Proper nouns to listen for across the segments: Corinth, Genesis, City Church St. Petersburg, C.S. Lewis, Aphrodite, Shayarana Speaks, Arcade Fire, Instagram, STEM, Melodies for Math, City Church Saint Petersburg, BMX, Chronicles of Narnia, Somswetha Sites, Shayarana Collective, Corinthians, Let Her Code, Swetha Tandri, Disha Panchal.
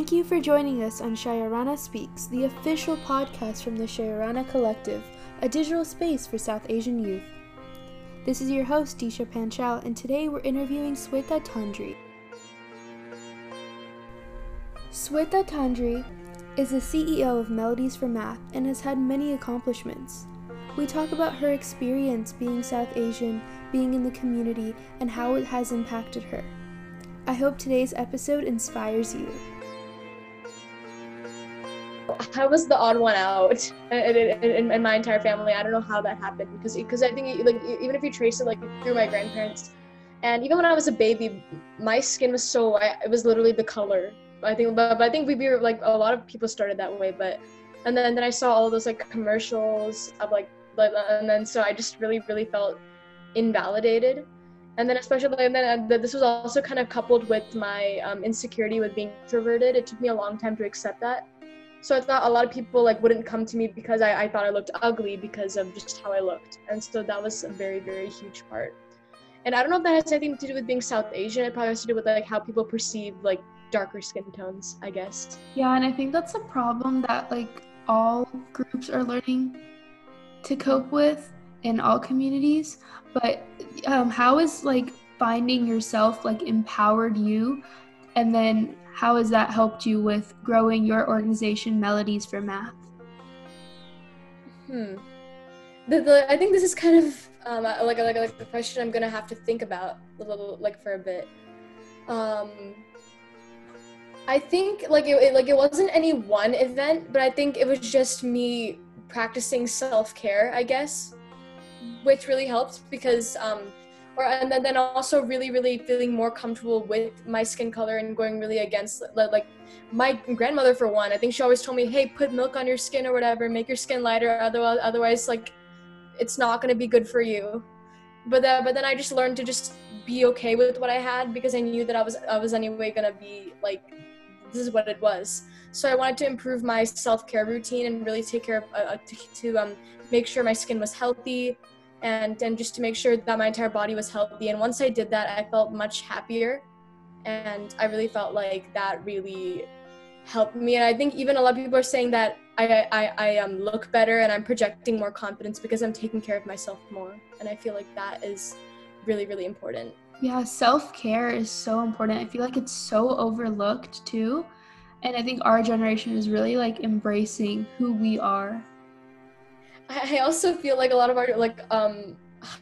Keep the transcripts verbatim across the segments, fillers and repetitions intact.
Thank you for joining us on Shayarana Speaks, the official podcast from the Shayarana Collective, a digital space for South Asian youth. This is your host, Disha Panchal, and today we're interviewing Swetha Tandri. Swetha Tandri is the C E O of Melodies for Math and has had many accomplishments. We talk about her experience being South Asian, being in the community, and how it has impacted her. I hope today's episode inspires you. I was the odd one out in, in, in my entire family. I don't know how that happened because because I think, like, even if you trace it, like, through my grandparents, and even when I was a baby, my skin was so I, it was literally the color. I think, but, but I think we were like a lot of people started that way. But and then then I saw all of those, like, commercials of, like, and then so I just really really felt invalidated. And then especially, and then uh, this was also kind of coupled with my um, insecurity with being introverted. It took me a long time to accept that. So I thought a lot of people, like, wouldn't come to me because I, I thought I looked ugly because of just how I looked. And so that was a very, very huge part. And I don't know if that has anything to do with being South Asian. It probably has to do with, like, how people perceive, like, darker skin tones, I guess. Yeah, and I think that's a problem that, like, all groups are learning to cope with in all communities. But um, how is, like, finding yourself, like, empowered you, and then how has that helped you with growing your organization, Melodies for Math? Hmm. The, the, I think this is kind of um, like, like, like a question I'm going to have to think about a little, like, for a bit. Um, I think, like, it, it, like, it wasn't any one event, but I think it was just me practicing self-care, I guess, which really helped because... Um, Or, and then, then also really, really feeling more comfortable with my skin color and going really against, like, my grandmother, for one. I think she always told me, hey, put milk on your skin or whatever, make your skin lighter, otherwise, otherwise like, it's not going to be good for you. But, uh, but then I just learned to just be okay with what I had because I knew that I was, I was anyway going to be, like, this is what it was. So I wanted to improve my self-care routine and really take care of, uh, to, to um, make sure my skin was healthy. And, and just to make sure that my entire body was healthy. And once I did that, I felt much happier. And I really felt like that really helped me. And I think even a lot of people are saying that I, I, I um, look better and I'm projecting more confidence because I'm taking care of myself more. And I feel like that is really, really important. Yeah, self-care is so important. I feel like it's so overlooked too. And I think our generation is really, like, embracing who we are. I also feel like a lot of our, like, um,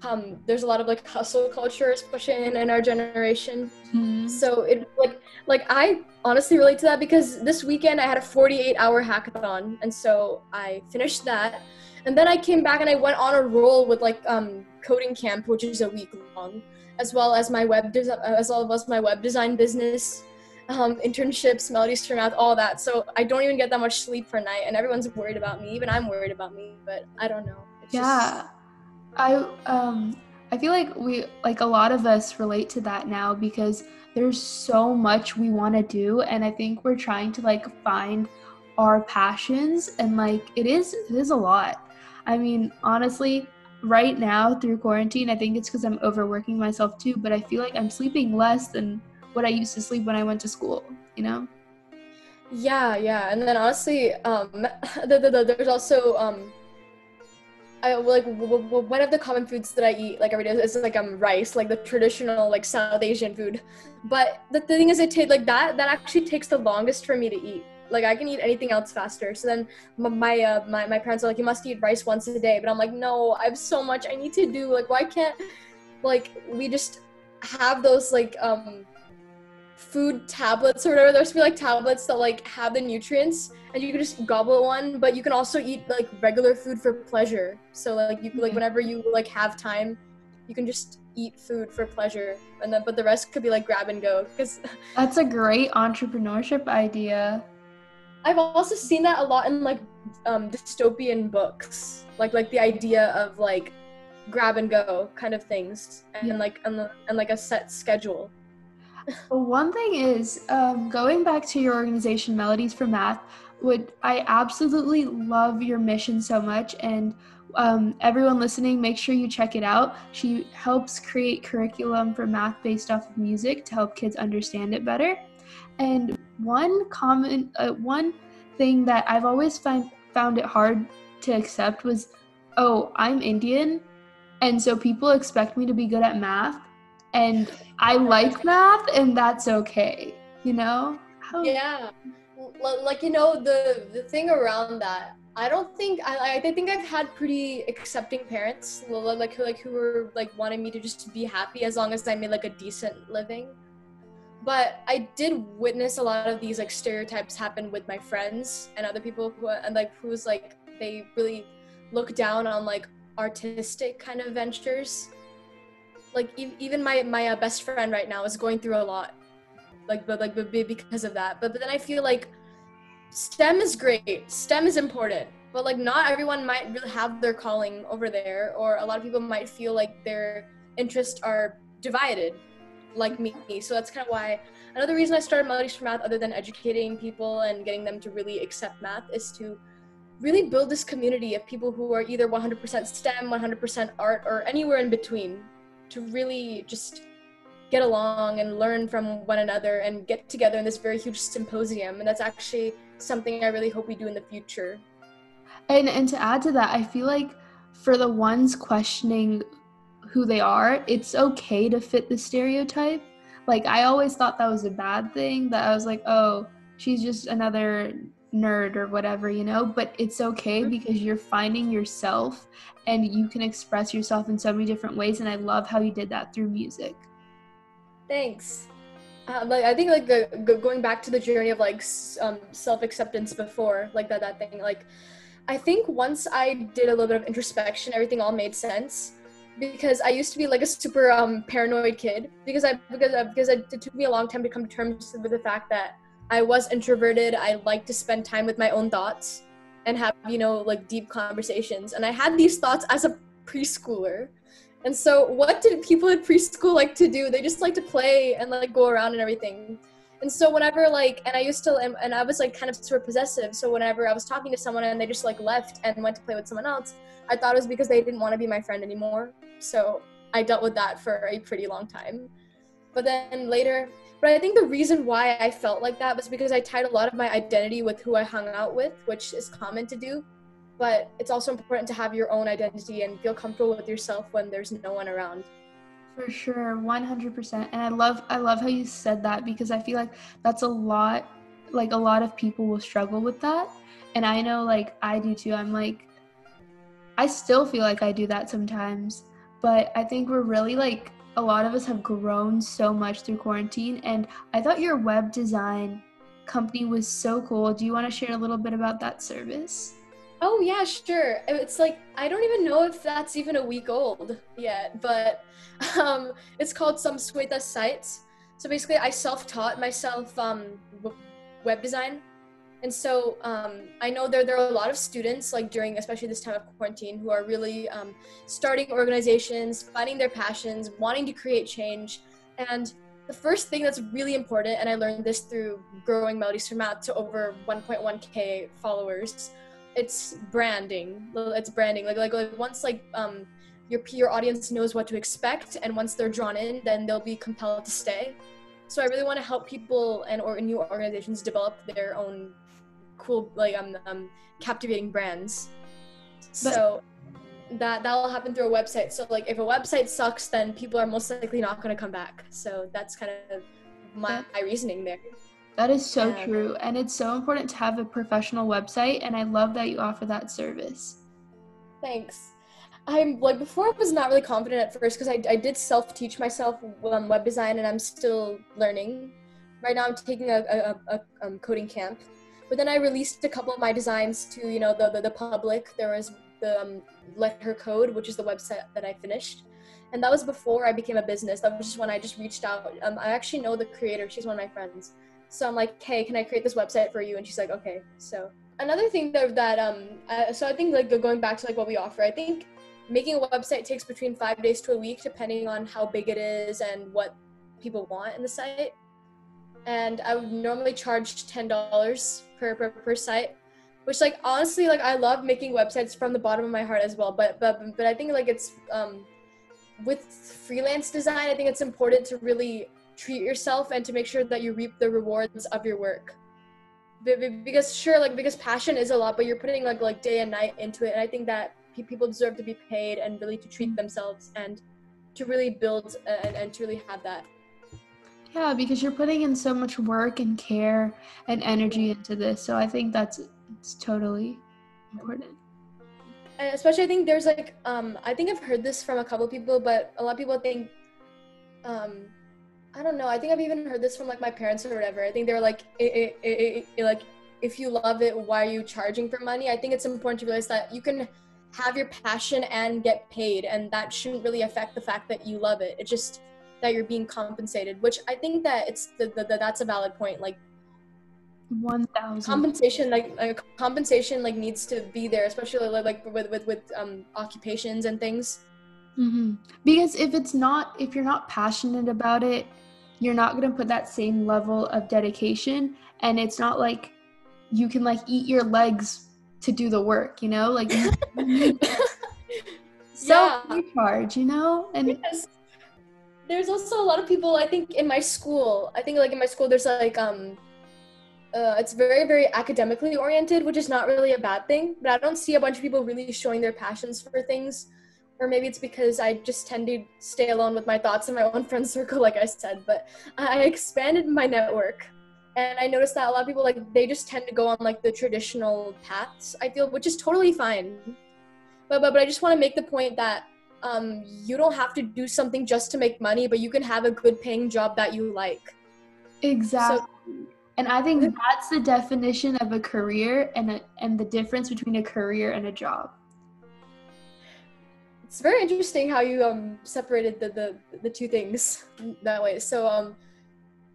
um, there's a lot of, like, hustle culture, especially in, in our generation. Mm-hmm. So it, like, like I honestly relate to that because this weekend I had a forty-eight hour hackathon. And so I finished that. And then I came back and I went on a roll with, like, um, coding camp, which is a week long, as well as my web, de- as well as my web design business, um, internships, Melodies for Math, all that. So I don't even get that much sleep per night and everyone's worried about me. Even I'm worried about me, but I don't know. It's yeah. Just... I, um, I feel like we, like, a lot of us relate to that now because there's so much we want to do. And I think we're trying to, like, find our passions and, like, it is, it is a lot. I mean, honestly, right now through quarantine, I think it's because I'm overworking myself too, but I feel like I'm sleeping less than what I used to sleep when I went to school, you know? Yeah, yeah. And then honestly, um, the, the, the, there's also, um, I, like, w- w- one of the common foods that I eat, like, every day is, like, um, rice, like, the traditional, like, South Asian food. But the thing is, it takes, like, that, that actually takes the longest for me to eat. Like, I can eat anything else faster. So then my uh, my, my parents are like, you must eat rice once a day. But I'm like, no, I have so much I need to do. Like, why can't, like, we just have those, like, um, food tablets or whatever. There's be like tablets that, like, have the nutrients and you can just gobble one, but you can also eat, like, regular food for pleasure. So, like, you, like, whenever you, like, have time, you can just eat food for pleasure, and then but the rest could be, like, grab and go. Because that's a great entrepreneurship idea. I've also seen that a lot in, like, um dystopian books, like like the idea of, like, grab and go kind of things, and yeah. like and, and like a set schedule. Well, one thing is, um, going back to your organization, Melodies for Math, would I absolutely love your mission so much. And um, everyone listening, make sure you check it out. She helps create curriculum for math based off of music to help kids understand it better. And one common, uh, one thing that I've always find, found it hard to accept was, oh, I'm Indian, and so people expect me to be good at math, and I like math, and that's okay, you know? How- yeah, like, you know, the, the thing around that, I don't think, I, I think I've had pretty accepting parents, like who, like, who were, like, wanting me to just be happy as long as I made, like, a decent living. But I did witness a lot of these, like, stereotypes happen with my friends and other people who, and, like, who's, like, they really look down on, like, artistic kind of ventures. Like, e- even my, my best friend right now is going through a lot, like, but, like, but because of that. But, but then I feel like STEM is great, STEM is important, but, like, not everyone might really have their calling over there, or a lot of people might feel like their interests are divided, like me. So that's kind of why, another reason I started Melodies for Math, other than educating people and getting them to really accept math, is to really build this community of people who are either one hundred percent STEM, one hundred percent art, or anywhere in between, to really just get along and learn from one another and get together in this very huge symposium. And that's actually something I really hope we do in the future. And and to add to that, I feel like for the ones questioning who they are, it's okay to fit the stereotype. Like, I always thought that was a bad thing, that I was like, oh, she's just another nerd or whatever, you know? But it's okay, because you're finding yourself and you can express yourself in so many different ways. And I love how you did that through music. Thanks. Uh, like, I think, like, the, going back to the journey of, like, um, self-acceptance before, like, that, that thing, like, I think once I did a little bit of introspection, everything all made sense, because I used to be, like, a super um, paranoid kid, because I, because I, because it took me a long time to come to terms with the fact that I was introverted. I like to spend time with my own thoughts and have, you know, like, deep conversations. And I had these thoughts as a preschooler. And so what did people in preschool like to do? They just like to play and, like, go around and everything. And so whenever, like, and I used to, and, and I was, like, kind of super possessive. So whenever I was talking to someone and they just, like, left and went to play with someone else, I thought it was because they didn't want to be my friend anymore. So I dealt with that for a pretty long time. But then later, but I think the reason why I felt like that was because I tied a lot of my identity with who I hung out with, which is common to do. But it's also important to have your own identity and feel comfortable with yourself when there's no one around. For sure, one hundred percent. And I love I love how you said that, because I feel like that's a lot, like, a lot of people will struggle with that. And I know, like, I do too. I'm like, I still feel like I do that sometimes. But I think we're really, like, a lot of us have grown so much through quarantine. And I thought your web design company was so cool. Do you want to share a little bit about that service? Oh, yeah, sure. It's like, I don't even know if that's even a week old yet, but um, it's called Somswetha Sites. So basically, I self-taught myself um, w- web design. And so um, I know there, there are a lot of students, like, during, especially this time of quarantine, who are really um, starting organizations, finding their passions, wanting to create change. And the first thing that's really important, and I learned this through growing Melodies for Math to over one point one K followers, it's branding. It's branding. Like, like, like once, like, um, your your audience knows what to expect, and once they're drawn in, then they'll be compelled to stay. So I really want to help people and or new organizations develop their own cool, like, um, um captivating brands. So that that will happen through a website. So, like, if a website sucks, then people are most likely not going to come back. So that's kind of my, my reasoning there. That is so yeah. true. And it's so important to have a professional website. And I love that you offer that service. Thanks. I'm like, before I was not really confident at first, because I, I did self-teach myself um, web design, and I'm still learning. Right now I'm taking a, a, a, a um, coding camp, but then I released a couple of my designs to, you know, the, the, the public. There was the um, Let Her Code, which is the website that I finished. And that was before I became a business. That was just when I just reached out. Um, I actually know the creator. She's one of my friends. So I'm like, hey, can I create this website for you? And she's like, okay. So another thing that, that um, uh, so I think, like, going back to, like, what we offer, I think making a website takes between five days to a week, depending on how big it is and what people want in the site. And I would normally charge ten dollars per, per, per site, which, like, honestly, like, I love making websites from the bottom of my heart as well. But, but, but I think, like, it's, um, with freelance design, I think it's important to really treat yourself and to make sure that you reap the rewards of your work. Because sure, like, because passion is a lot, but you're putting like like day and night into it. And I think that people deserve to be paid and really to treat themselves and to really build and, and to really have that. Yeah, because you're putting in so much work and care and energy into this. So I think that's it's totally important. And especially I think there's like, um, I think I've heard this from a couple of people, but a lot of people think, um, I don't know. I think I've even heard this from like my parents or whatever. I think they're like, it, it, it, it, like, if you love it, why are you charging for money? I think it's important to realize that you can have your passion and get paid, and that shouldn't really affect the fact that you love it. It's just that you're being compensated, which I think that it's the, the, the that's a valid point. Like one thousand compensation, like, like compensation, like needs to be there, especially like with with, with um occupations and things. Mm-hmm. Because if it's not, if you're not passionate about it, you're not going to put that same level of dedication, and it's not like you can like eat your legs to do the work, you know, like so yeah. Charge, you know, and yes. There's also a lot of people, I think in my school, I think like in my school, there's like, um, uh, it's very, very academically oriented, which is not really a bad thing, but I don't see a bunch of people really showing their passions for things. Or maybe it's because I just tend to stay alone with my thoughts in my own friend circle, like I said, but I expanded my network. And I noticed that a lot of people, like, they just tend to go on, like, the traditional paths, I feel, which is totally fine. But but, but I just want to make the point that um, you don't have to do something just to make money, but you can have a good paying job that you like. Exactly. So, and I think that's the definition of a career and a, and the difference between a career and a job. It's very interesting how you um, separated the, the, the two things that way. So, um...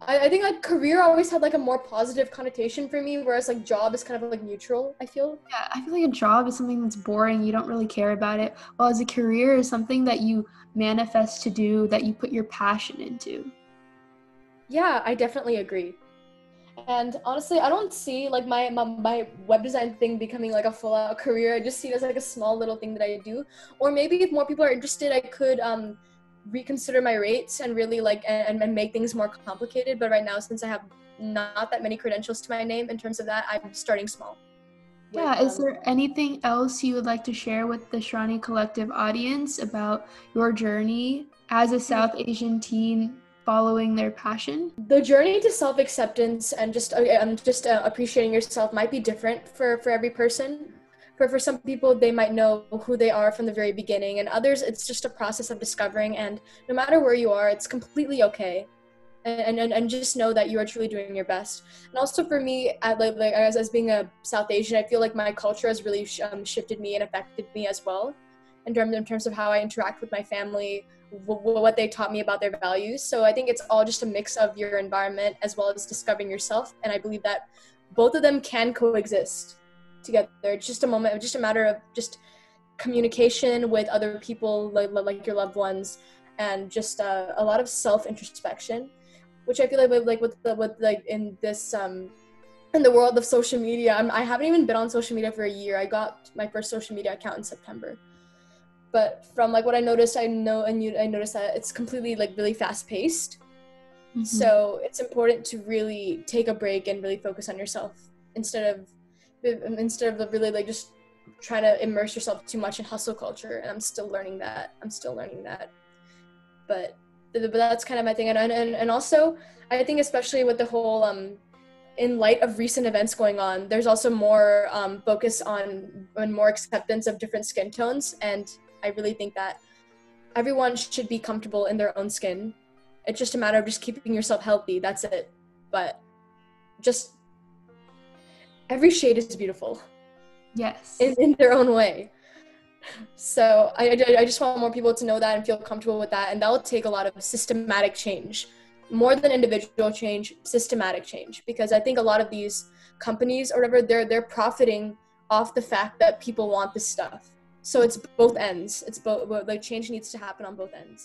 I think like career always had like a more positive connotation for me, whereas like job is kind of like neutral, I feel. Yeah, I feel like a job is something that's boring. You don't really care about it. Well, as a career is something that you manifest to do, that you put your passion into. Yeah, I definitely agree. And honestly, I don't see like my, my, my web design thing becoming like a full out career. I just see it as like a small little thing that I do. Or maybe if more people are interested, I could... um. reconsider my rates and really like and, and make things more complicated, but right now, since I have not that many credentials to my name in terms of that, I'm starting small. Yeah. With, is um, there anything else you would like to share with the Shayarana Collective audience about your journey as a South Asian teen following their passion? The journey to self-acceptance and just um, just uh, appreciating yourself might be different for for every person. For, for some people, they might know who they are from the very beginning, and others, it's just a process of discovering, and no matter where you are, it's completely okay. And and, and just know that you are truly doing your best. And also for me, I, like, as, as being a South Asian, I feel like my culture has really sh- um, shifted me and affected me as well, in terms, in terms of how I interact with my family, w- w- what they taught me about their values. So I think it's all just a mix of your environment as well as discovering yourself, and I believe that both of them can coexist together. It's just a moment, just a matter of just communication with other people, like, like your loved ones, and just uh, a lot of self-introspection, which I feel like with, like with the, with like in this um in the world of social media, I'm, I haven't even been on social media for a year. I got my first social media account in September, but from like what I noticed, I know and you I noticed that it's completely like really fast-paced. Mm-hmm. So it's important to really take a break and really focus on yourself instead of instead of really like just trying to immerse yourself too much in hustle culture. And I'm still learning that. I'm still learning that. But, but that's kind of my thing. And, and, and also, I think especially with the whole, um, in light of recent events going on, there's also more um, focus on, on more acceptance of different skin tones. And I really think that everyone should be comfortable in their own skin. It's just a matter of just keeping yourself healthy. That's it. But just... every shade is beautiful. Yes. In, in their own way. So I, I, I just want more people to know that and feel comfortable with that. And that will take a lot of systematic change, more than individual change, systematic change. Because I think a lot of these companies or whatever, they're, they're profiting off the fact that people want this stuff. So it's both ends. It's both, like, change needs to happen on both ends.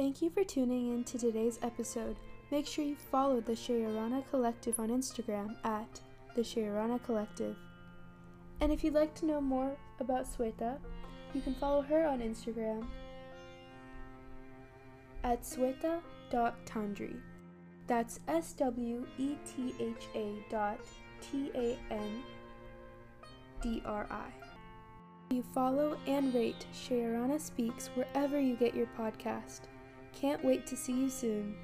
Thank you for tuning in to today's episode. Make sure you follow the Shayarana Collective on Instagram at the Shayarana Collective. And if you'd like to know more about Swetha, you can follow her on Instagram. at swetha dot tandri. That's S W E T H A dot T A N D R I. You follow and rate Shayarana Speaks wherever you get your podcast. Can't wait to see you soon.